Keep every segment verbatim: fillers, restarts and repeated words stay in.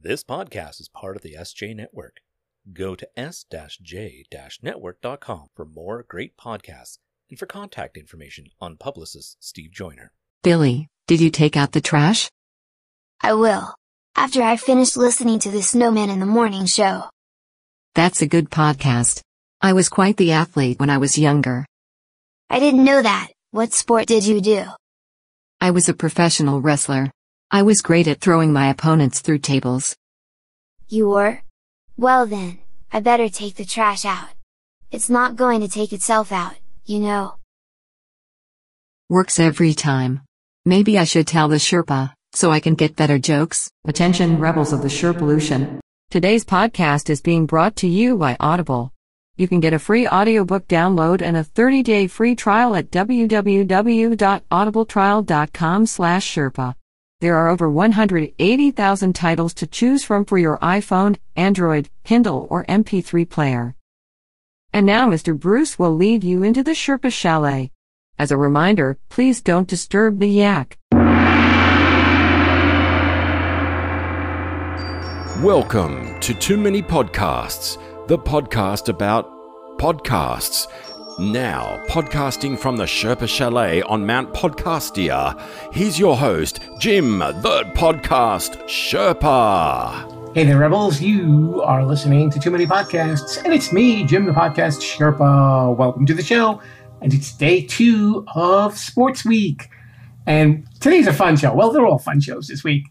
This podcast is part of the S J Network. Go to s j network dot com for more great podcasts and for contact information on publicist Steve Joyner. Billy, did you take out the trash? I will, after I finish listening to the Snowman in the Morning show. That's a good podcast. I was quite the athlete when I was younger. I didn't know that. What sport did you do? I was a professional wrestler. I was great at throwing my opponents through tables. You were? Well then, I better take the trash out. It's not going to take itself out, you know. Works every time. Maybe I should tell the Sherpa, so I can get better jokes. Attention rebels of the SherpaLution. Today's podcast is being brought to you by Audible. You can get a free audiobook download and a thirty day free trial at w w w dot audible trial dot com slash sherpa. There are over one hundred eighty thousand titles to choose from for your iPhone, Android, Kindle, or M P three player. And now Mister Bruce will lead you into the Sherpa Chalet. As a reminder, please don't disturb the yak. Welcome to Too Many Podcasts, the podcast about podcasts. Now, podcasting from the Sherpa Chalet on Mount Podcastia, he's your host, Jim, the podcast Sherpa. Hey there, Rebels. You are listening to Too Many Podcasts, and it's me, Jim, the podcast Sherpa. Welcome to the show, and it's day two of Sports Week. And today's a fun show. Well, they're all fun shows this week,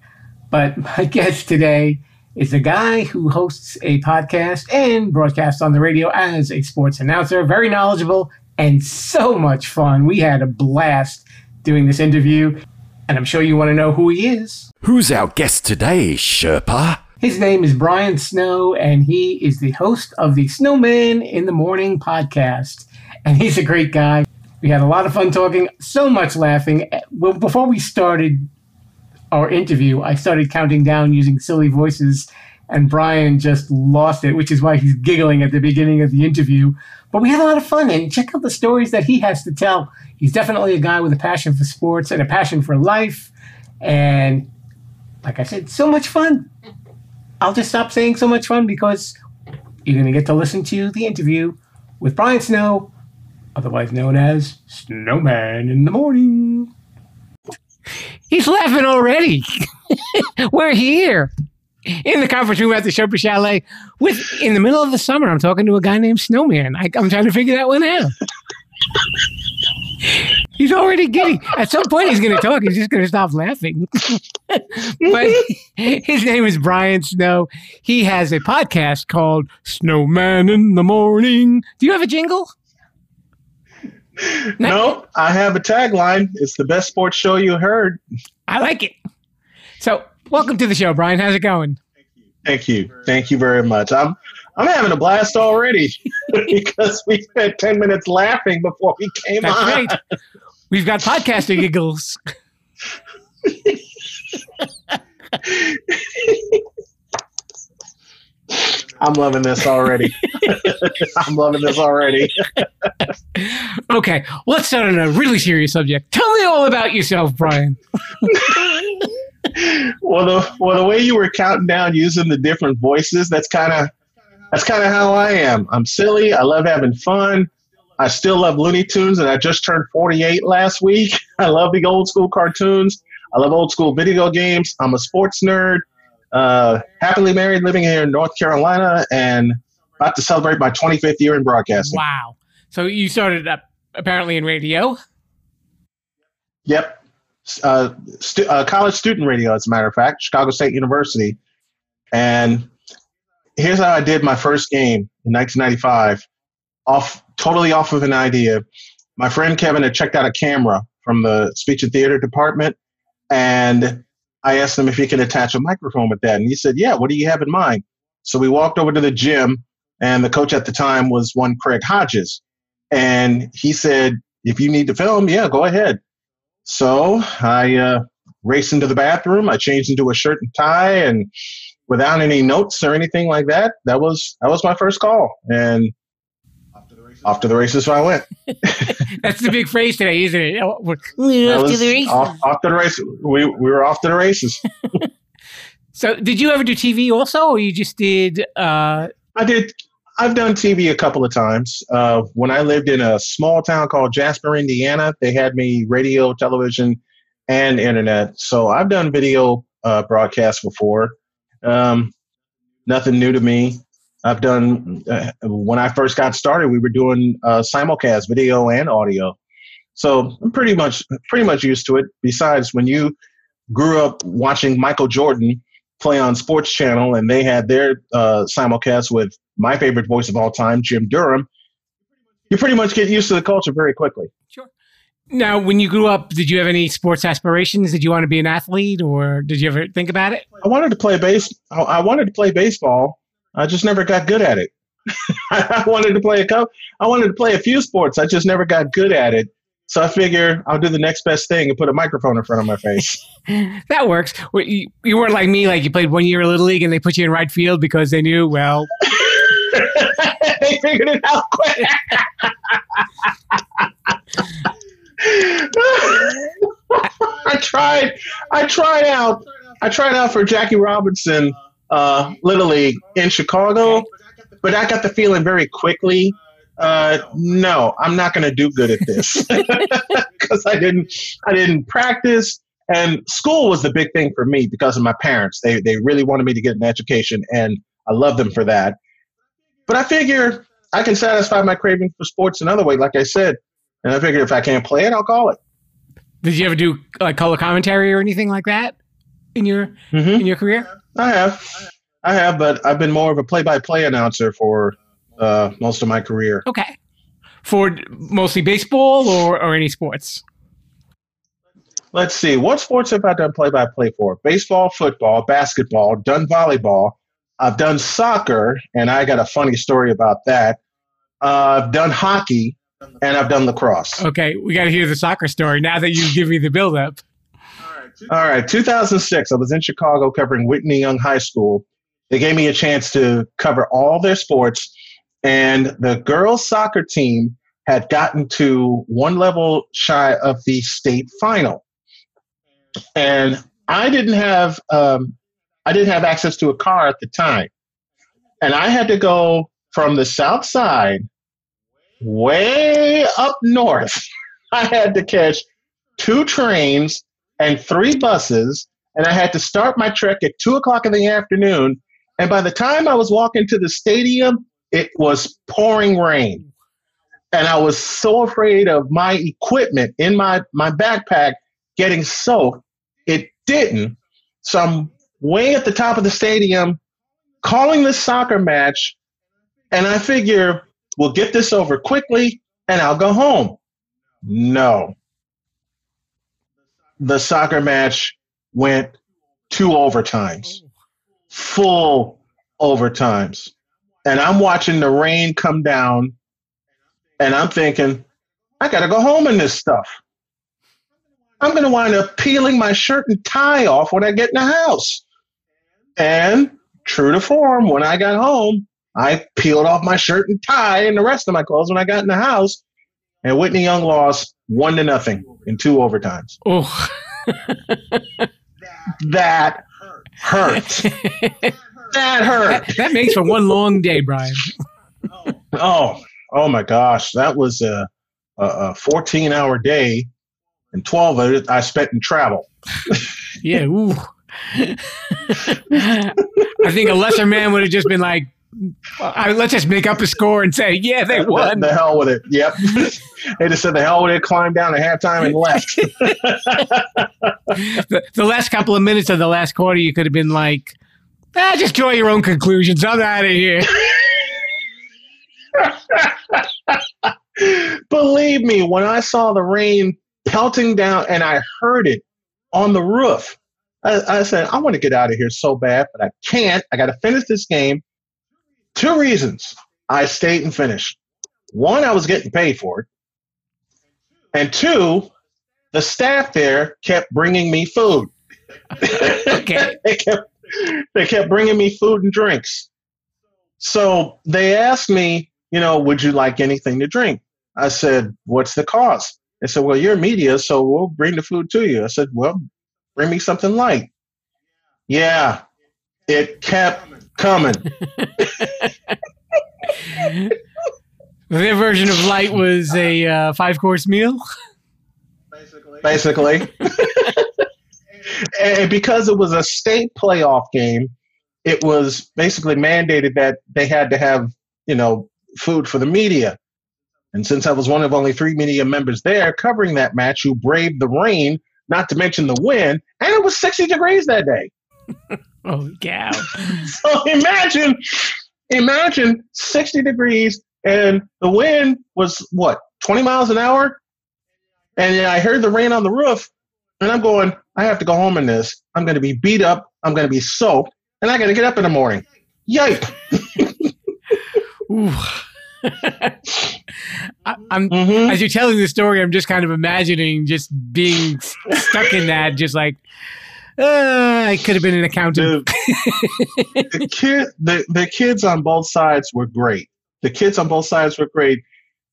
but my guest today is a guy who hosts a podcast and broadcasts on the radio as a sports announcer, very knowledgeable and so much fun. We had a blast doing this interview, and I'm sure you want to know who he is. Who's our guest today, Sherpa? His name is Brian Snow, and he is the host of the Snowman in the Morning podcast, and he's a great guy. We had a lot of fun talking, so much laughing. Well, before we started our interview, I started counting down using silly voices, and Brian just lost it, which is why he's giggling at the beginning of the interview. But we had a lot of fun, and check out the stories that he has to tell. He's definitely a guy with a passion for sports and a passion for life, and like I said, so much fun. I'll just stop saying so much fun because you're going to get to listen to the interview with Brian Snow, otherwise known as Snowman in the Morning. He's laughing already. We're here in the conference room at the Sherpa Chalet with, in the middle of the summer. I'm talking to a guy named Snowman. I, I'm trying to figure that one out. He's already giddy. At some point, he's going to talk. He's just going to stop laughing. But his name is Brian Snow. He has a podcast called Snowman in the Morning. Do you have a jingle? Not no, yet. I have a tagline. It's the best sports show you heard. I like it. So, welcome to the show, Brian. How's it going? Thank you. Thank you very much. I'm I'm having a blast already because we had ten minutes laughing before we came That's on. Right. We've got podcaster giggles. I'm loving this already. I'm loving this already. Okay, let's start on a really serious subject. Tell me all about yourself, Brian. well, the, well, the way you were counting down using the different voices, that's kind of that's kind of how I am. I'm silly. I love having fun. I still love Looney Tunes, and I just turned forty-eight last week. I love the old school cartoons. I love old school video games. I'm a sports nerd. Uh, happily married, living here in North Carolina, and about to celebrate my twenty-fifth year in broadcasting. Wow. So you started up apparently in radio? Yep. Uh, stu- uh, college student radio, as a matter of fact, Chicago State University. And here's how I did my first game in nineteen ninety-five, off totally off of an idea. My friend Kevin had checked out a camera from the speech and theater department, and I asked him if he could attach a microphone with that. And he said, yeah, what do you have in mind? So we walked over to the gym, and the coach at the time was one Craig Hodges. And he said, if you need to film, yeah, go ahead. So I uh, raced into the bathroom. I changed into a shirt and tie, and without any notes or anything like that, that was that was my first call. And off to the races, off to the races I went. That's the big phrase today, isn't it? We're off to the races. Off, off to the races. We, we were off to the races. So did you ever do T V also, or you just did? Uh... I did. I've done T V a couple of times. Uh, when I lived in a small town called Jasper, Indiana, they had me radio, television, and internet. So I've done video uh, broadcasts before. Um, nothing new to me. I've done, uh, when I first got started, we were doing uh, simulcast, video and audio. So I'm pretty much, pretty much used to it. Besides, when you grew up watching Michael Jordan play on Sports Channel and they had their uh, simulcast with my favorite voice of all time, Jim Durham, you pretty much get used to the culture very quickly. Sure. Now, when you grew up, did you have any sports aspirations? Did you want to be an athlete, or did you ever think about it? I wanted to play base. I wanted to play baseball. I just never got good at it. I wanted to play a co- I wanted to play a few sports. I just never got good at it. So I figure I'll do the next best thing and put a microphone in front of my face. That works. You weren't like me, like you played one year in Little League and they put you in right field because they knew, well... They figured it out quick. I tried. I tried out. I tried out for Jackie Robinson uh, Little League in Chicago, but I got the feeling very quickly. Uh, no, I'm not going to do good at this because I didn't. I didn't practice, and school was the big thing for me because of my parents. They they really wanted me to get an education, and I love them for that. But I figure I can satisfy my craving for sports another way, like I said. And I figured if I can't play it, I'll call it. Did you ever do like color commentary or anything like that in your mm-hmm. in your career? I have. I have, but I've been more of a play-by-play announcer for uh, most of my career. Okay. For mostly baseball or, or any sports? Let's see. What sports have I done play-by-play for? Baseball, football, basketball, done volleyball. I've done soccer, and I got a funny story about that. Uh, I've done hockey, and I've done lacrosse. Okay, we got to hear the soccer story now that you give me the build-up. All right, two thousand six, I was in Chicago covering Whitney Young High School. They gave me a chance to cover all their sports, and the girls' soccer team had gotten to one level shy of the state final. And I didn't have um, – I didn't have access to a car at the time. And I had to go from the south side way up north. I had to catch two trains and three buses. And I had to start my trek at two o'clock in the afternoon. And by the time I was walking to the stadium, it was pouring rain. And I was so afraid of my equipment in my, my backpack getting soaked. It didn't. So I'm way at the top of the stadium, calling this soccer match, and I figure we'll get this over quickly and I'll go home. No. The soccer match went two overtimes, full overtimes. And I'm watching the rain come down and I'm thinking, I got to go home in this stuff. I'm going to wind up peeling my shirt and tie off when I get in the house. And true to form, when I got home, I peeled off my shirt and tie and the rest of my clothes when I got in the house. And Whitney Young lost one to nothing in two overtimes. Oh, that hurt. That hurt. That, that makes for one long day, Brian. oh, oh my gosh. That was a fourteen-hour day, and twelve of it I spent in travel. Yeah. Ooh. I think a lesser man would have just been like, I, let's just make up a score and say, yeah, they won. The, the hell with it. Yep. They just said the hell with it, climbed down at halftime and left. the, the last couple of minutes of the last quarter, you could have been like, ah, just draw your own conclusions. I'm out of here. Believe me, when I saw the rain pelting down and I heard it on the roof, I, I said, I want to get out of here so bad, but I can't. I got to finish this game. Two reasons I stayed and finished. One, I was getting paid for it. And two, the staff there kept bringing me food. Okay. they, kept, they kept bringing me food and drinks. So they asked me, you know, would you like anything to drink? I said, what's the cost? They said, well, you're media, so we'll bring the food to you. I said, well, bring me something light. Yeah, It kept coming. Their version of light was a uh, five-course meal? Basically. Basically. And because it was a state playoff game, it was basically mandated that they had to have, you know, food for the media. And since I was one of only three media members there covering that match who braved the rain, not to mention the wind, and it was sixty degrees that day. Oh, cow. So imagine, imagine sixty degrees and the wind was, what, twenty miles an hour? And I heard the rain on the roof, and I'm going, I have to go home in this. I'm going to be beat up. I'm going to be soaked. And I got to get up in the morning. Yipe. Ooh. I, I'm mm-hmm. As you're telling this story, I'm just kind of imagining just being st- stuck in that, just like uh, I could have been an accountant. The, the kid, the, the kids on both sides were great. The kids on both sides were great,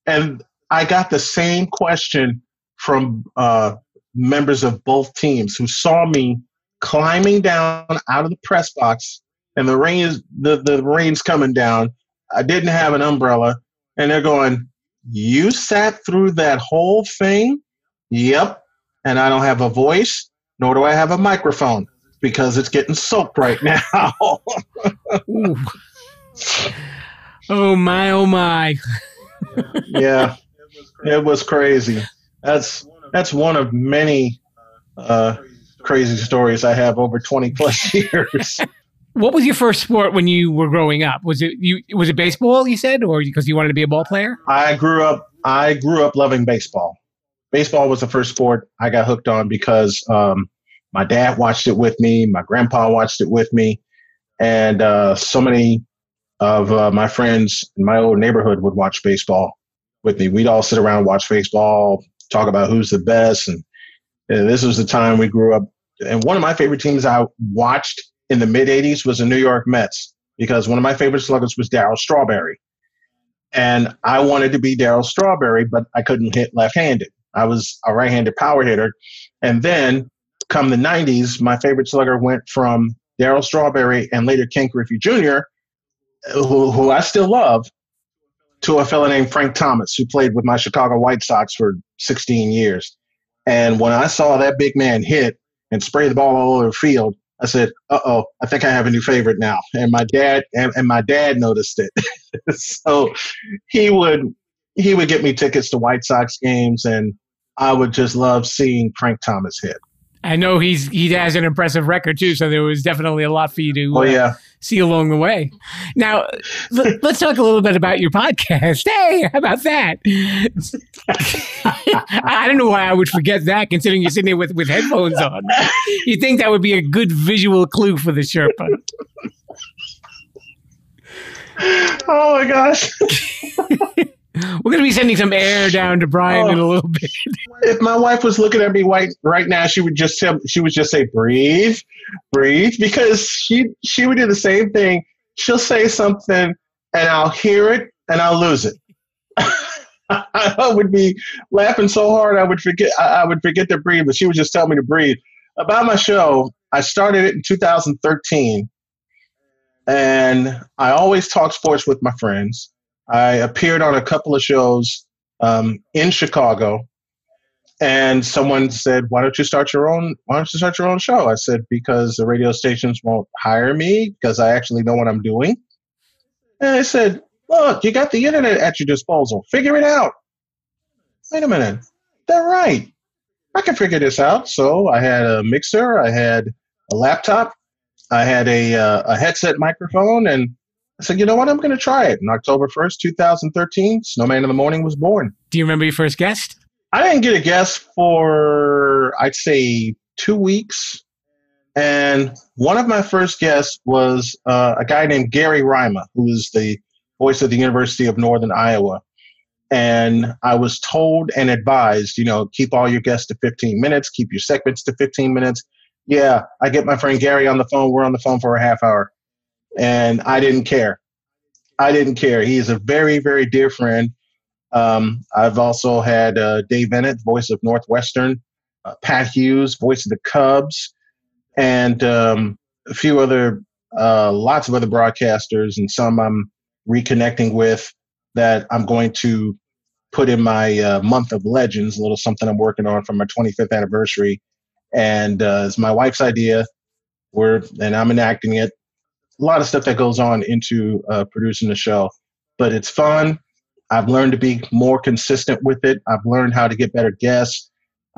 and I got the same question from uh, members of both teams who saw me climbing down out of the press box, and the rain is the, the rain's coming down. I didn't have an umbrella, and they're going, you sat through that whole thing? Yep. And I don't have a voice, nor do I have a microphone, because it's getting soaked right now. Oh, my, oh, my. Yeah. It was crazy. That's that's one of many uh, crazy stories I have over twenty plus years. What was your first sport when you were growing up? Was it you? Was it baseball? You said, or because you wanted to be a ball player? I grew up. I grew up loving baseball. Baseball was the first sport I got hooked on because um, my dad watched it with me, my grandpa watched it with me, and uh, so many of uh, my friends in my old neighborhood would watch baseball with me. We'd all sit around and watch baseball, talk about who's the best, and, and this was the time we grew up. And one of my favorite teams I watched in the mid eighties was the New York Mets, because one of my favorite sluggers was Darryl Strawberry. And I wanted to be Darryl Strawberry, but I couldn't hit left-handed. I was a right-handed power hitter. And then come the nineties, my favorite slugger went from Darryl Strawberry and later Ken Griffey Junior, who, who I still love, to a fellow named Frank Thomas, who played with my Chicago White Sox for sixteen years. And when I saw that big man hit and spray the ball all over the field, I said, uh-oh, I think I have a new favorite now. And my dad and, and my dad noticed it. So he would he would get me tickets to White Sox games, and I would just love seeing Frank Thomas hit. I know he's he has an impressive record, too, so there was definitely a lot for you to oh, yeah. uh, see along the way. Now, l- let's talk a little bit about your podcast. Hey, how about that? I don't know why I would forget that, considering you're sitting there with, with headphones on. You'd think that would be a good visual clue for the Sherpa. Oh, my gosh. We're going to be sending some air down to Brian oh, in a little bit. If my wife was looking at me right, right now, she would just tell, she would just say, breathe, breathe, because she she would do the same thing. She'll say something, and I'll hear it, and I'll lose it. I would be laughing so hard I would forget I, I would forget to breathe, but she would just tell me to breathe. About my show, I started it in two thousand thirteen, and I always talk sports with my friends. I appeared on a couple of shows um, in Chicago, and someone said, why don't you start your own, why don't you start your own show? I said, because the radio stations won't hire me because I actually know what I'm doing. And I said, look, you got the internet at your disposal. Figure it out. Wait a minute. They're right. I can figure this out. So I had a mixer. I had a laptop. I had a, uh, a headset microphone, and I said, you know what? I'm going to try it. And October first, twenty thirteen, Snowman in the Morning was born. Do you remember your first guest? I didn't get a guest for, I'd say, two weeks. And one of my first guests was uh, a guy named Gary Ryma, who is the voice of the University of Northern Iowa. And I was told and advised, you know, keep all your guests to fifteen minutes, keep your segments to fifteen minutes. Yeah, I get my friend Gary on the phone. We're on the phone for a half hour. And I didn't care. I didn't care. He's a very, very dear friend. Um, I've also had uh, Dave Bennett, voice of Northwestern, uh, Pat Hughes, voice of the Cubs, and um, a few other uh, lots of other broadcasters, and some I'm reconnecting with that I'm going to put in my uh, month of legends, a little something I'm working on for my twenty-fifth anniversary. And uh, it's my wife's idea. We're, and I'm enacting it. A lot of stuff that goes on into uh, producing the show, but it's fun. I've learned to be more consistent with it. I've learned how to get better guests,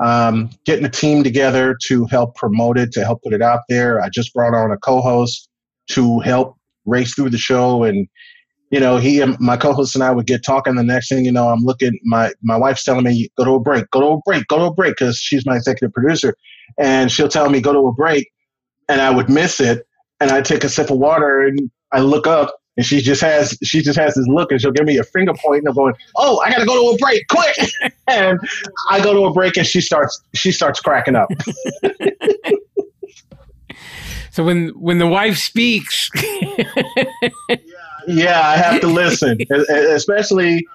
um, getting a team together to help promote it, to help put it out there. I just brought on a co-host to help race through the show. And, you know, he and my co-host and I would get talking. The next thing you know, I'm looking, my, my wife's telling me, go to a break, go to a break, go to a break, because she's my executive producer. And she'll tell me, go to a break. And I would miss it. And I take a sip of water and I look up, and she just has she just has this look, and she'll give me a finger point, and I'm going, oh, I got to go to a break, quick. And I go to a break, and she starts she starts cracking up. So when when the wife speaks. yeah, yeah, I have to listen, especially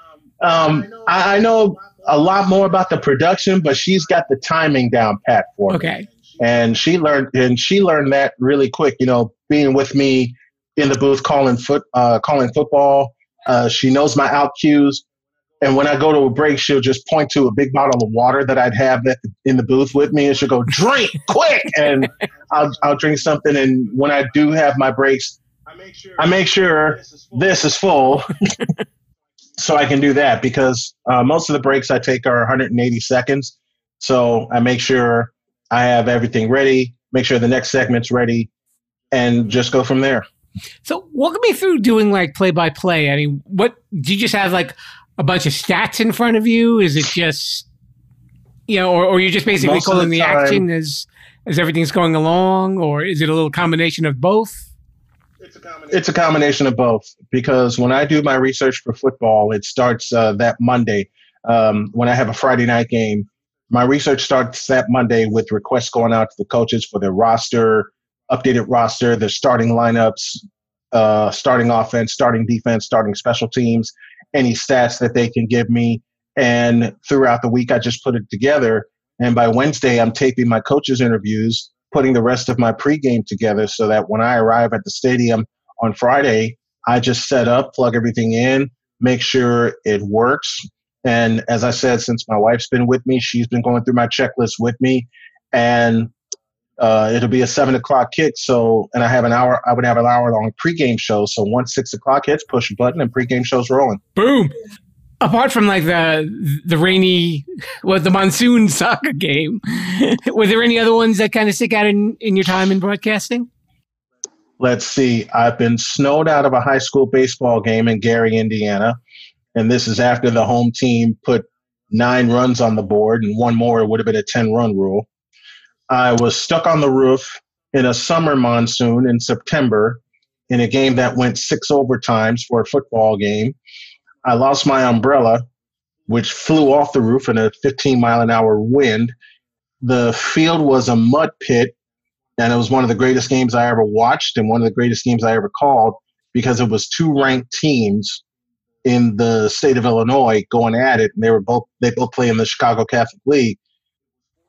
um, I know a lot more about the production, but she's got the timing down pat for okay. me. Okay. And she learned, and she learned that really quick. You know, being with me in the booth, calling foot, uh, calling football. Uh, she knows my out cues, and when I go to a break, she'll just point to a big bottle of water that I'd have that in the booth with me, and she'll go, "Drink quick!" And I'll I'll drink something. And when I do have my breaks, I make sure, I make sure this is full, this is full so I can do that, because uh, most of the breaks I take are one hundred eighty seconds. So I make sure I have everything ready, make sure the next segment's ready, and just go from there. So walk me through doing like play by play. I mean, what do you just have like a bunch of stats in front of you? Is it just, you know, or, or you're just basically Most calling the, the action as, as everything's going along, or is it a little combination of both? It's a combination. It's a combination of both, because when I do my research for football, it starts uh, that Monday um, when I have a Friday night game. My research starts that Monday with requests going out to the coaches for their roster, updated roster, their starting lineups, uh, starting offense, starting defense, starting special teams, any stats that they can give me. And throughout the week, I just put it together. And by Wednesday, I'm taping my coaches' interviews, putting the rest of my pregame together so that when I arrive at the stadium on Friday, I just set up, plug everything in, make sure it works. And as I said, since my wife's been with me, she's been going through my checklist with me, and uh, it'll be a seven o'clock kick. So, and I have an hour, I would have an hour long pregame show. So once six o'clock hits, push a button and pregame show's rolling. Boom. Apart from like the, the rainy, well, the monsoon soccer game, were there any other ones that kind of stick out in, in your time in broadcasting? Let's see. I've been snowed out of a high school baseball game in Gary, Indiana. And this is after the home team put nine runs on the board, and one more, it would have been a ten-run rule. I was stuck on the roof in a summer monsoon in September in a game that went six overtimes for a football game. I lost my umbrella, which flew off the roof in a fifteen-mile-an-hour wind. The field was a mud pit, and it was one of the greatest games I ever watched and one of the greatest games I ever called, because it was two ranked teams in the state of Illinois going at it, and they were both they both play in the Chicago Catholic League.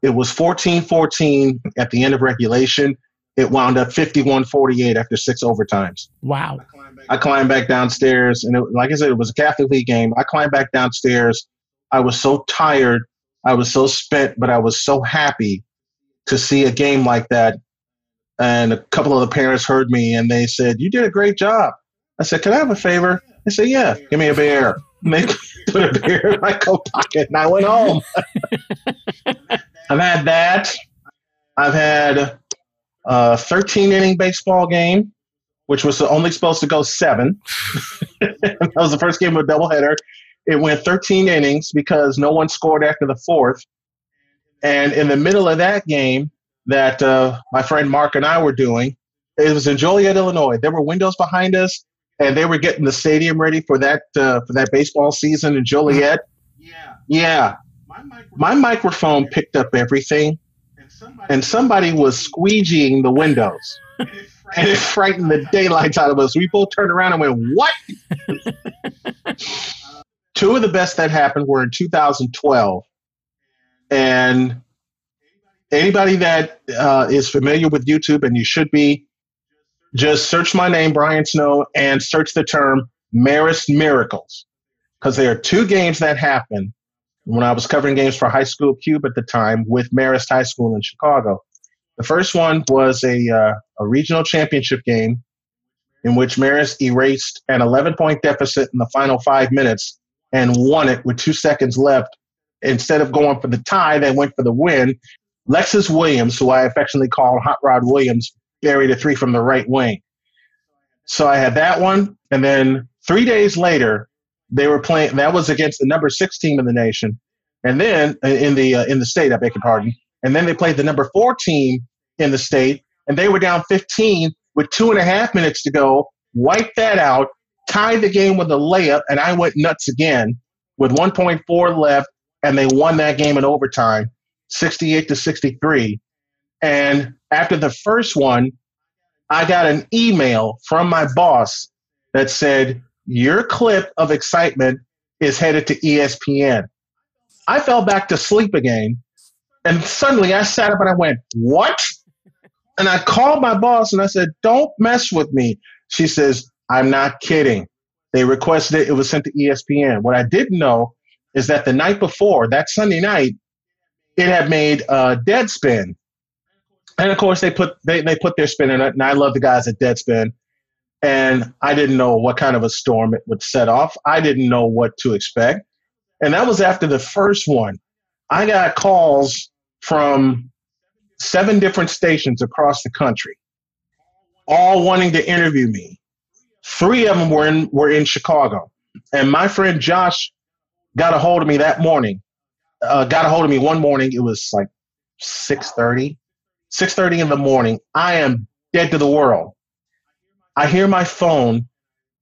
It was fourteen fourteen at the end of regulation. It wound up fifty-one forty-eight after six overtimes. Wow. I climbed back, I climbed back downstairs, and it, like I said, it was a Catholic League game. I climbed back downstairs. I was so tired. I was so spent, but I was so happy to see a game like that. And a couple of the parents heard me, and they said, "You did a great job." I said, "Can I have a favor?" I said, "Yeah, give me a beer." And they put a beer in my coat pocket, and I went home. I've had that. I've had a thirteen-inning baseball game, which was only supposed to go seven. That was the first game of a doubleheader. It went thirteen innings because no one scored after the fourth. And in the middle of that game that uh, my friend Mark and I were doing, it was in Joliet, Illinois. There were windows behind us, and they were getting the stadium ready for that uh, for that baseball season in Joliet. Yeah. Yeah. My microphone, My microphone picked up everything, and somebody, and somebody was squeegeeing the windows, and it frightened, and it frightened the daylights out of us. We both turned around and went, "What?" Two of the best that happened were in two thousand twelve, and anybody that uh, is familiar with YouTube, and you should be, just search my name, Brian Snow, and search the term Marist Miracles, because there are two games that happened when I was covering games for High School Cube at the time with Marist High School in Chicago. The first one was a, uh, a regional championship game in which Marist erased an eleven-point deficit in the final five minutes and won it with two seconds left. Instead of going for the tie, they went for the win. Lexus Williams, who I affectionately call Hot Rod Williams, buried a three from the right wing. So I had that one. And then three days later, they were playing. That was against the number six team in the nation. And then in the uh, in the state, I beg your pardon. And then they played the number four team in the state. And they were down fifteen with two and a half minutes to go. Wiped that out. Tied the game with a layup. And I went nuts again with one point four left. And they won that game in overtime, sixty-eight to sixty-three. And after the first one, I got an email from my boss that said, your clip of excitement is headed to E S P N. I fell back to sleep again. And suddenly I sat up and I went, what? And I called my boss and I said, don't mess with me. She says, I'm not kidding. They requested it. It was sent to E S P N. What I didn't know is that the night before, that Sunday night, it had made uh, Deadspin. And, of course, they put they, they put their spin in it, and I love the guys at Deadspin. And I didn't know what kind of a storm it would set off. I didn't know what to expect. And that was after the first one. I got calls from seven different stations across the country, all wanting to interview me. Three of them were in, were in Chicago. And my friend Josh got a hold of me that morning. Uh, got a hold of me one morning. It was like six thirty. six thirty in the morning. I am dead to the world. I hear my phone,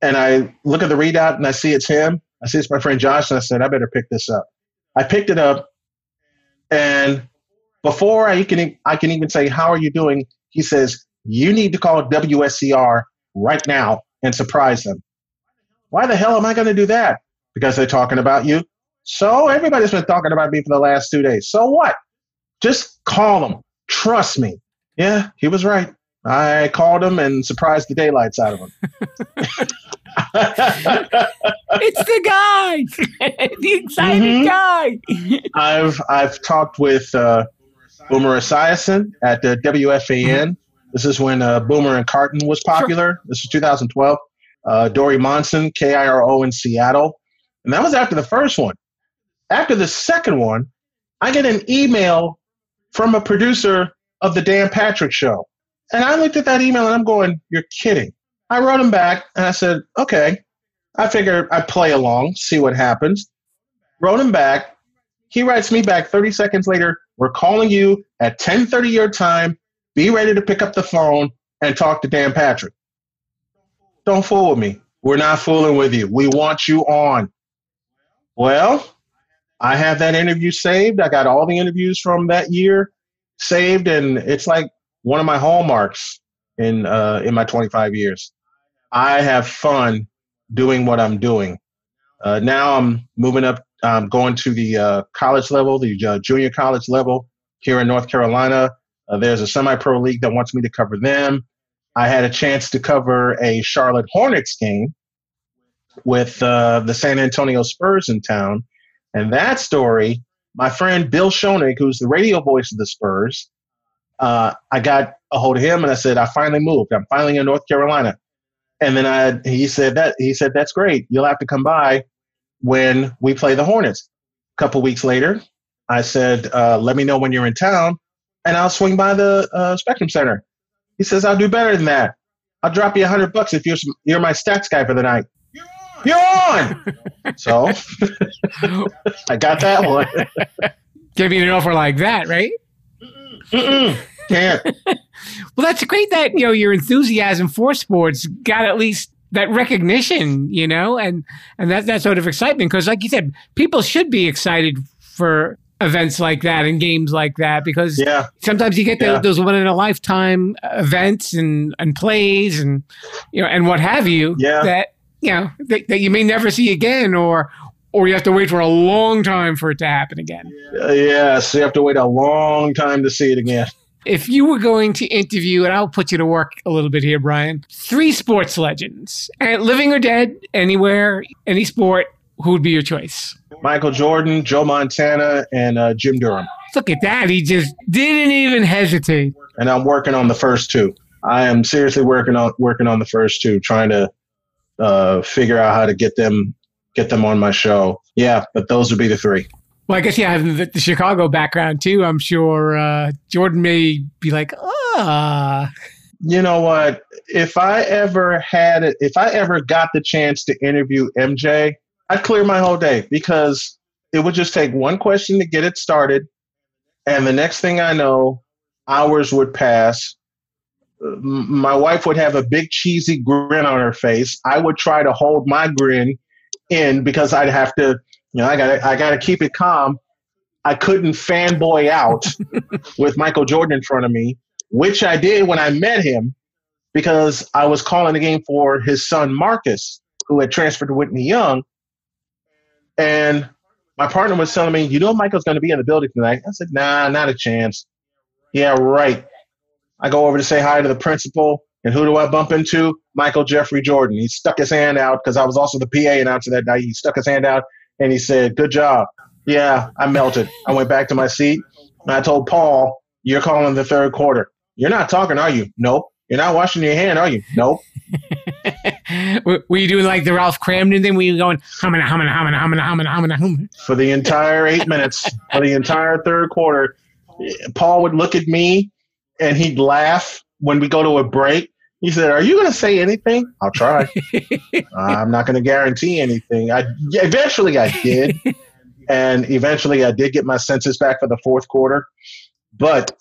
and I look at the readout, and I see it's him. I see it's my friend Josh, and I said, I better pick this up. I picked it up, and before I can I can even say, how are you doing? He says, you need to call W S C R right now and surprise them. Why the hell am I going to do that? Because they're talking about you. So everybody's been talking about me for the last two days. So what? Just call them. Trust me. Yeah, he was right. I called him and surprised the daylights out of him. It's the guy, the exciting mm-hmm. guy. I've I've talked with uh, Boomer Esiason at the W F A N. Mm-hmm. This is when uh, Boomer and Carton was popular. Sure. This is two thousand twelve. Uh, Dory Monson, K I R O in Seattle. And that was after the first one. After the second one, I get an email from a producer of the Dan Patrick show. And I looked at that email and I'm going, you're kidding. I wrote him back and I said, okay. I figure I play along, see what happens. Wrote him back. He writes me back thirty seconds later, we're calling you at ten thirty your time. Be ready to pick up the phone and talk to Dan Patrick. Don't fool with me. We're not fooling with you. We want you on. Well, I have that interview saved. I got all the interviews from that year saved, and it's like one of my hallmarks in uh, in my twenty-five years. I have fun doing what I'm doing. Uh, now I'm moving up. I'm going to the uh, college level, the uh, junior college level here in North Carolina. Uh, there's a semi-pro league that wants me to cover them. I had a chance to cover a Charlotte Hornets game with uh, the San Antonio Spurs in town. And that story, my friend Bill Schoenig, who's the radio voice of the Spurs, uh, I got a hold of him and I said, I finally moved. I'm finally in North Carolina. And then I, he said that he said that's great. You'll have to come by when we play the Hornets. A couple weeks later, I said, uh, let me know when you're in town, and I'll swing by the uh, Spectrum Center. He says, I'll do better than that. I'll drop you a hundred bucks if you're you're my stats guy for the night. You're on! So, I got that one. Can't beat an offer like that, right? Mm-mm. Can't. Well, that's great that, you know, your enthusiasm for sports got at least that recognition, you know, and, and that, that sort of excitement. Because like you said, people should be excited for events like that and games like that, because yeah. sometimes you get yeah. those one-in-a-lifetime events and, and plays and, you know, and what have you yeah. that... You know, that, that you may never see again, or or you have to wait for a long time for it to happen again. Uh, yes, you have to wait a long time to see it again. If you were going to interview, and I'll put you to work a little bit here, Brian, three sports legends, and living or dead, anywhere, any sport, who would be your choice? Michael Jordan, Joe Montana, and uh, Jim Durham. Look at that. He just didn't even hesitate. And I'm working on the first two. I am seriously working on working on the first two, trying to uh, figure out how to get them get them on my show. Yeah, but those would be the three. Well, I guess yeah, the, the Chicago background too. I'm sure uh, Jordan may be like, ah. You know what? If I ever had it, if I ever got the chance to interview M J, I'd clear my whole day because it would just take one question to get it started, and the next thing I know, hours would pass. My wife would have a big cheesy grin on her face. I would try to hold my grin in because I'd have to, you know, I got I got to keep it calm. I couldn't fanboy out with Michael Jordan in front of me, which I did when I met him because I was calling the game for his son Marcus, who had transferred to Whitney Young. And my partner was telling me, you know, Michael's going to be in the building tonight. I said, nah, not a chance. Yeah, right. I go over to say hi to the principal, and who do I bump into? Michael Jeffrey Jordan. He stuck his hand out because I was also the P A announcer that night. He stuck his hand out, and he said, good job. Yeah, I melted. I went back to my seat, and I told Paul, you're calling the third quarter. You're not talking, are you? Nope. You're not washing your hand, are you? Nope. Were you doing like the Ralph Cramden thing? Were you going, humana, humana, humana, humana, humana, humana, humana? For the entire eight minutes, for the entire third quarter, Paul would look at me, and he'd laugh when we go to a break. He said, are you going to say anything? I'll try. I'm not going to guarantee anything. I, eventually I did. And eventually I did get my senses back for the fourth quarter. But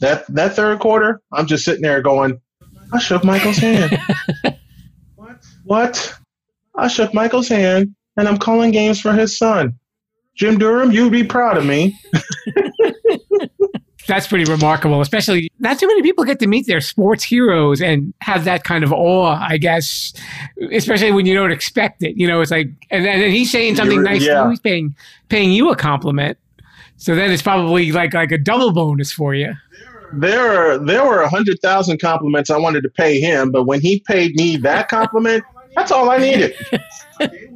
that that third quarter, I'm just sitting there going, I shook Michael's hand. What? What? I shook Michael's hand, and I'm calling games for his son. Jim Durham, you'd be proud of me. That's pretty remarkable, especially not too many people get to meet their sports heroes and have that kind of awe, I guess, especially when you don't expect it. You know, it's like, and then he's saying something You're, nice, yeah. and he's paying, paying you a compliment. So then it's probably like like a double bonus for you. There are, there were one hundred thousand compliments I wanted to pay him, but when he paid me that compliment, that's all I needed.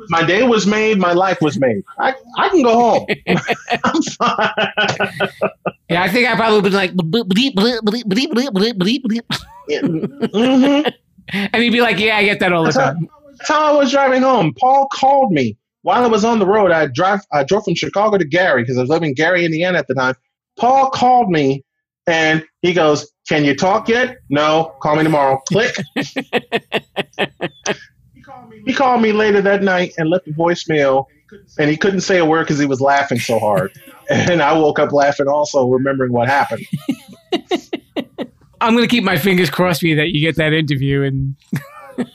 My day was made. My life was made. I, I can go home. I'm fine. Yeah, I think I probably would be like, bleep, bleep, bleep, bleep, bleep, bleep, bleep, bleep. Mm-hmm. And he'd be like, yeah, I get that all the time. That's how I was driving home. Paul called me while I was on the road. I drive. I drove from Chicago to Gary because I was living in Gary, Indiana at the time. Paul called me and he goes, can you talk yet? No. Call me tomorrow. Click. He called me later that night and left a voicemail, and he couldn't say a word because he was laughing so hard. And I woke up laughing also, remembering what happened. I'm going to keep my fingers crossed for you that you get that interview. And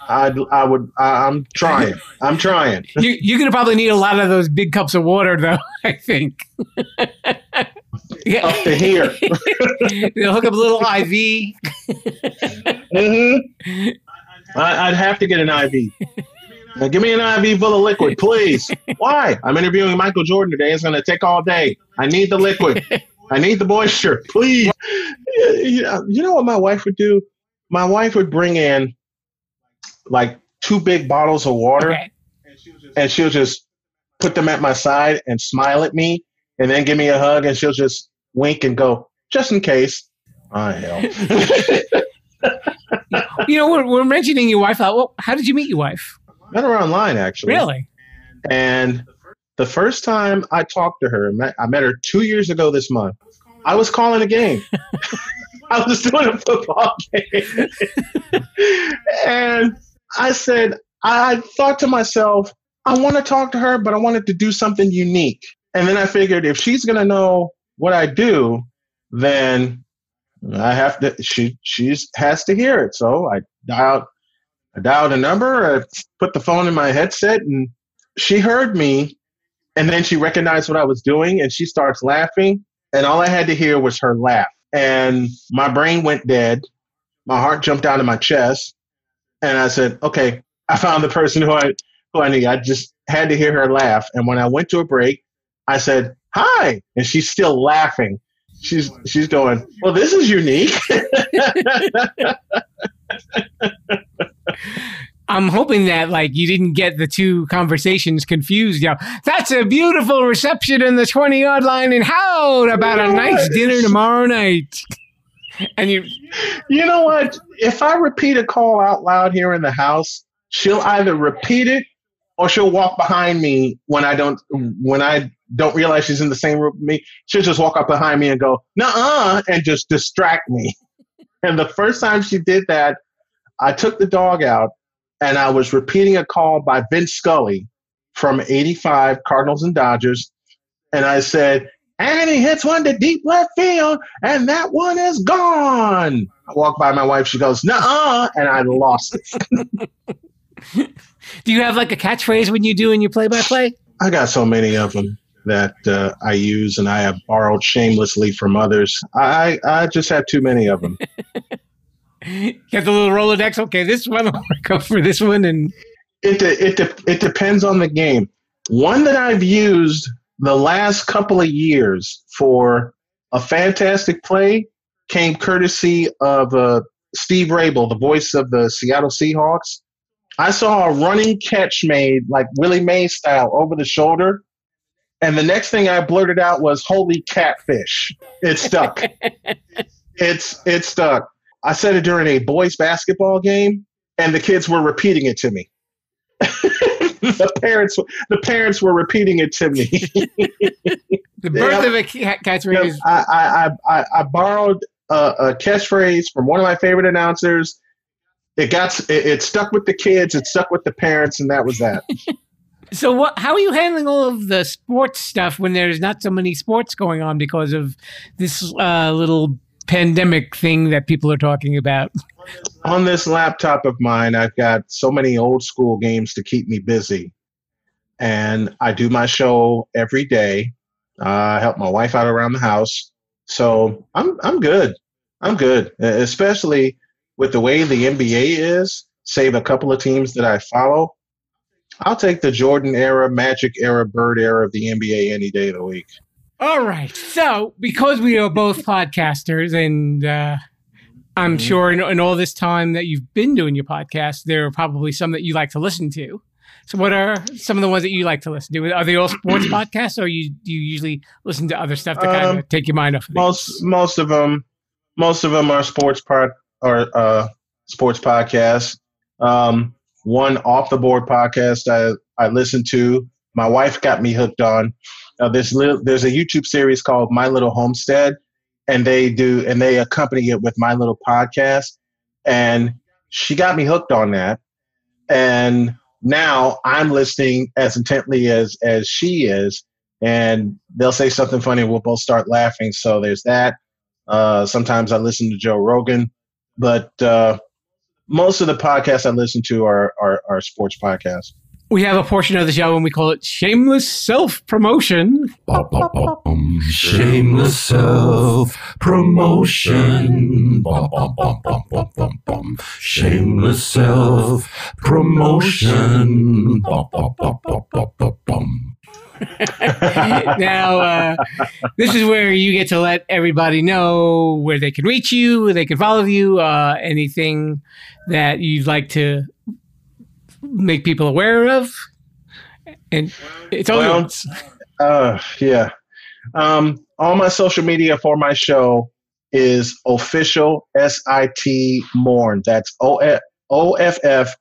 I, I would, I, I'm trying. I'm trying. You, you're going to probably need a lot of those big cups of water, though, I think. Yeah. Up to here. They'll hook up a little I V. Mm-hmm. I, I'd have to get an I V. Now, give me an I V full of liquid, please. Why? I'm interviewing Michael Jordan today. It's going to take all day. I need the liquid. I need the moisture, please. You know what my wife would do? My wife would bring in like two big bottles of water, okay. and she'll just put them at my side and smile at me and then give me a hug, and she'll just wink and go, just in case. Oh, hell. You know, we're, we're mentioning your wife. Well, how did you meet your wife? Met her online, actually. Really? And the first time I talked to her, I met her two years ago this month. I was calling a game. I was doing a football game. And I said, I thought to myself, I want to talk to her, but I wanted to do something unique. And then I figured if she's going to know what I do, then I have to, she, she's has to hear it. So I dialed, I dialed a number, I put the phone in my headset, and she heard me, and then she recognized what I was doing, and she starts laughing. And all I had to hear was her laugh. And my brain went dead. My heart jumped out of my chest. And I said, okay, I found the person who I, who I need. I just had to hear her laugh. And when I went to a break, I said, hi. And she's still laughing. she's she's going, well, this is unique. I'm hoping that, like, you didn't get the two conversations confused. You know, that's a beautiful reception in the twenty-yard line, and how about you know a nice what? dinner tomorrow night? And you, you know what? If I repeat a call out loud here in the house, she'll either repeat it or she'll walk behind me when I don't when I don't realize she's in the same room with me. She'll just walk up behind me and go, nuh-uh, and just distract me. And the first time she did that, I took the dog out, and I was repeating a call by Vince Scully from eighty-five Cardinals and Dodgers. And I said, and he hits one to deep left field, and that one is gone. I walk by my wife. She goes, nuh-uh, and I lost it. Do you have like a catchphrase when you do in your play-by-play? I got so many of them that uh, I use, and I have borrowed shamelessly from others. I, I just have too many of them. Get the little Rolodex. Okay, this one I'll go for this one, and it de- it de- it depends on the game. One that I've used the last couple of years for a fantastic play came courtesy of uh, Steve Rabel, the voice of the Seattle Seahawks. I saw a running catch made like Willie Mays style over the shoulder, and the next thing I blurted out was "Holy catfish!" It stuck. it's it stuck. I said it during a boys basketball game, and the kids were repeating it to me. the parents the parents were repeating it to me. The birth yeah. of a catchphrase. Yeah, I, I, I, I borrowed a, a catchphrase from one of my favorite announcers. It got it, it stuck with the kids, it stuck with the parents, and that was that. So what, how are you handling all of the sports stuff when there's not so many sports going on because of this uh, little pandemic thing that people are talking about? On this laptop of mine, I've got so many old school games to keep me busy. And I do my show every day. Uh, I help my wife out around the house. So I'm I'm good. I'm good. Especially with the way the N B A is, save a couple of teams that I follow. I'll take the Jordan era, Magic era, Bird era of the N B A any day of the week. All right. So because we are both podcasters, and uh, I'm mm-hmm. sure in, in all this time that you've been doing your podcast, there are probably some that you like to listen to. So what are some of the ones that you like to listen to? Are they all sports podcasts, or you, do you usually listen to other stuff to kind um, of take your mind off of it? Most, most of them, most of them are sports pod, or, uh, sports podcasts. Um, one off the board podcast I, I listened to, my wife got me hooked on. Uh, there's little, there's a YouTube series called My Little Homestead, and they do and they accompany it with My Little Podcast, and she got me hooked on that. And now I'm listening as intently as as she is, and they'll say something funny, we'll both start laughing. So there's that. Uh, sometimes I listen to Joe Rogan, but uh, most of the podcasts I listen to are are, are sports podcasts. We have a portion of the show and we call it Shameless Self-Promotion. Bop, bop, bop, bum. Shameless Self-Promotion. Bop, bop, bop, bop, bop, bum. Shameless Self-Promotion. Bop, bop, bop, bop, bop, bop, bum. Now, uh, this is where you get to let everybody know where they can reach you, where they can follow you, uh, anything that you'd like to make people aware of, and it's all well, uh yeah um all my social media for my show is official S I T Mourn. That's O F F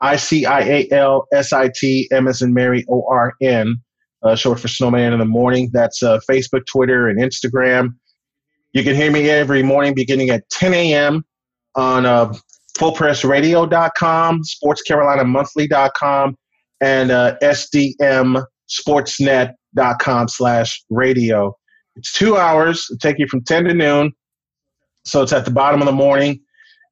I C I A L S I T M as in Mary O R N, uh, short for Snowman in the Morning. That's uh, Facebook, Twitter, and Instagram. You can hear me every morning beginning at ten a.m. on uh full press radio dot com, sports carolina monthly dot com, and uh, s d m sportsnet dot com slash radio. It's two hours. It'll take you from ten to noon. So it's at the bottom of the morning.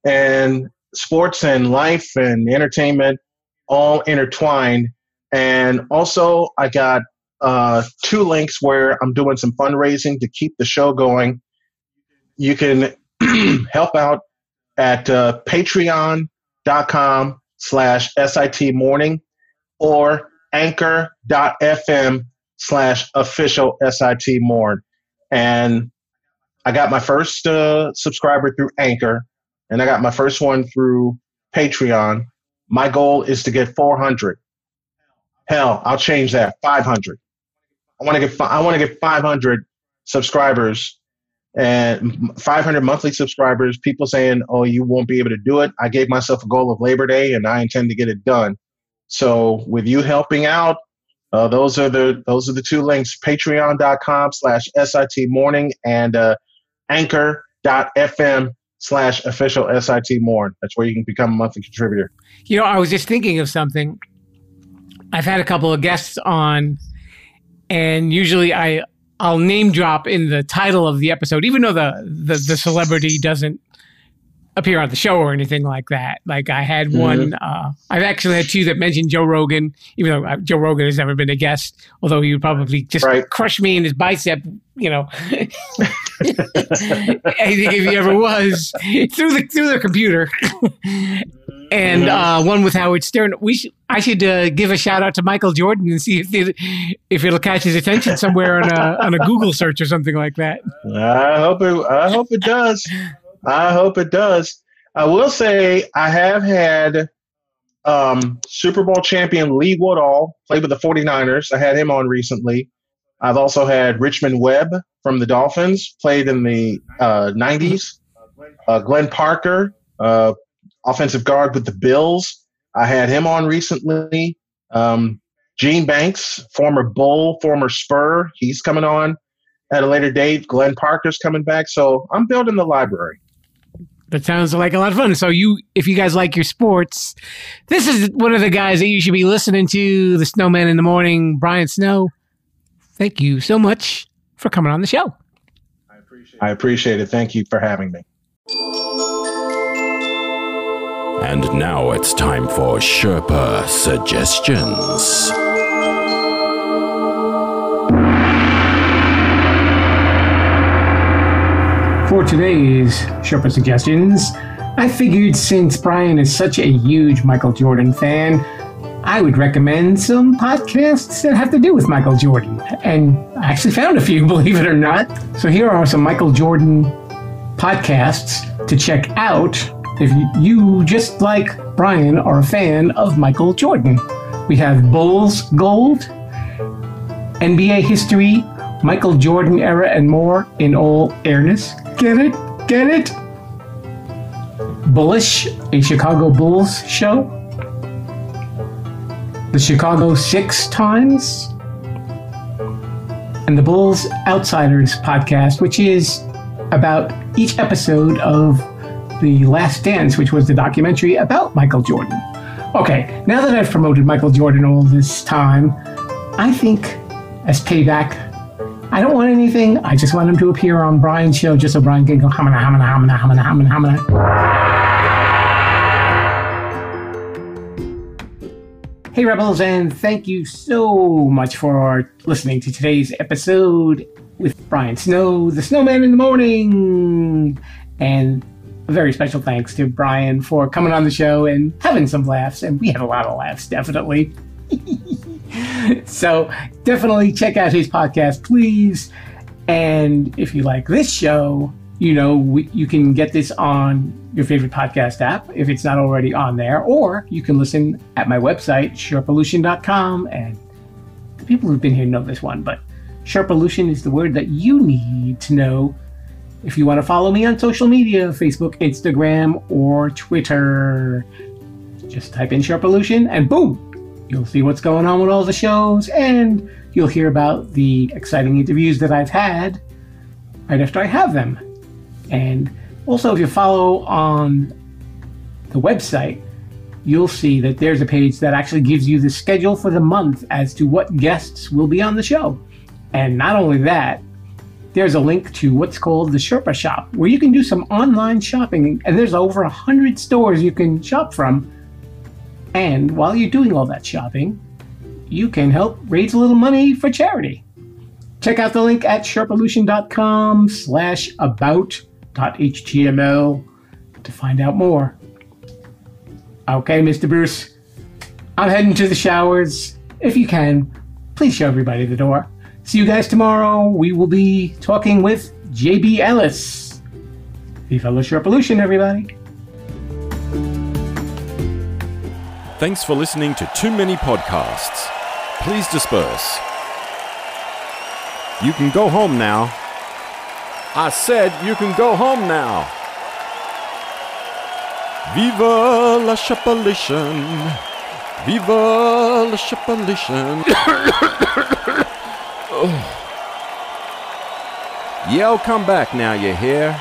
And sports and life and entertainment all intertwined. And also I got uh, two links where I'm doing some fundraising to keep the show going. You can help out at uh, patreon.com slash SIT morning or anchor.fm slash official SIT morn. And I got my first uh, subscriber through Anchor, and I got my first one through Patreon. My goal is to get four hundred. Hell, I'll change that. five hundred. I want to get I want to get five hundred subscribers and five hundred monthly subscribers. People saying, "Oh, you won't be able to do it." I gave myself a goal of Labor Day, and I intend to get it done. So, with you helping out, uh, those are the those are the two links: patreon dot com slash S I T morning and uh, anchor dot f m slash official S I T morn. That's where you can become a monthly contributor. You know, I was just thinking of something. I've had a couple of guests on, and usually I I'll name drop in the title of the episode, even though the the, the celebrity doesn't appear on the show or anything like that. Like I had mm-hmm. one, uh, I've actually had two that mentioned Joe Rogan, even though Joe Rogan has never been a guest, although he would probably just right. crush me in his bicep, you know, I think if he ever was, through the through the computer. And uh, one with Howard Stern. We sh- I should uh, give a shout out to Michael Jordan and see if it, if it'll catch his attention somewhere on a on a Google search or something like that. I hope it. I hope it does. I hope it does. I will say I have had um, Super Bowl champion Lee Woodall play with the 49ers. I had him on recently. I've also had Richmond Webb from the Dolphins, played in the uh, nineties. Uh, Glenn Parker. Uh, Offensive guard with the Bills. I had him on recently. Um, Gene Banks, former Bull, former Spur. He's coming on at a later date. Glenn Parker's coming back. So I'm building the library. That sounds like a lot of fun. So you, if you guys like your sports, this is one of the guys that you should be listening to, the Snowman in the Morning, Brian Snow. Thank you so much for coming on the show. I appreciate it. I appreciate it. Thank you for having me. And now it's time for Sherpa Suggestions. For today's Sherpa Suggestions, I figured since Brian is such a huge Michael Jordan fan, I would recommend some podcasts that have to do with Michael Jordan. And I actually found a few, believe it or not. So here are some Michael Jordan podcasts to check out if you, just like Brian, are a fan of Michael Jordan. We have Bulls Gold, N B A History, Michael Jordan Era, and more in all fairness. Get it? Get it? Bullish, a Chicago Bulls show. The Chicago Six Times. And the Bulls Outsiders podcast, which is about each episode of The Last Dance, which was the documentary about Michael Jordan. Okay, now that I've promoted Michael Jordan all this time, I think as payback, I don't want anything. I just want him to appear on Brian's show just so Brian can go hamana, hamana, hamana, hamana, hamana, hamana. Hey, Rebels, and thank you so much for listening to today's episode with Brian Snow, the Snowman in the Morning, and a very special thanks to Brian for coming on the show and having some laughs. And we had a lot of laughs, definitely. So definitely check out his podcast, please. And if you like this show, you know, we, you can get this on your favorite podcast app if it's not already on there. Or you can listen at my website, Sherpa Lution dot com. And the people who've been here know this one, but SherpaLution is the word that you need to know if you want to follow me on social media, Facebook, Instagram, or Twitter. Just type in SherpaLution and boom! You'll see what's going on with all the shows, and you'll hear about the exciting interviews that I've had right after I have them. And also, if you follow on the website, you'll see that there's a page that actually gives you the schedule for the month as to what guests will be on the show. And not only that, there's a link to what's called the Sherpa Shop, where you can do some online shopping, and there's over one hundred stores you can shop from. And while you're doing all that shopping, you can help raise a little money for charity. Check out the link at sherpalution dot com slash about dot h t m l to find out more. Okay, Mister Bruce, I'm heading to the showers. If you can, please show everybody the door. See you guys tomorrow. We will be talking with J B Ellis. The fellow SherpaLution, everybody. Thanks for listening to Too Many Podcasts. Please disperse. You can go home now. I said you can go home now. Viva la SherpaLution. Viva la SherpaLution. Oh. Yell, come back now, you hear?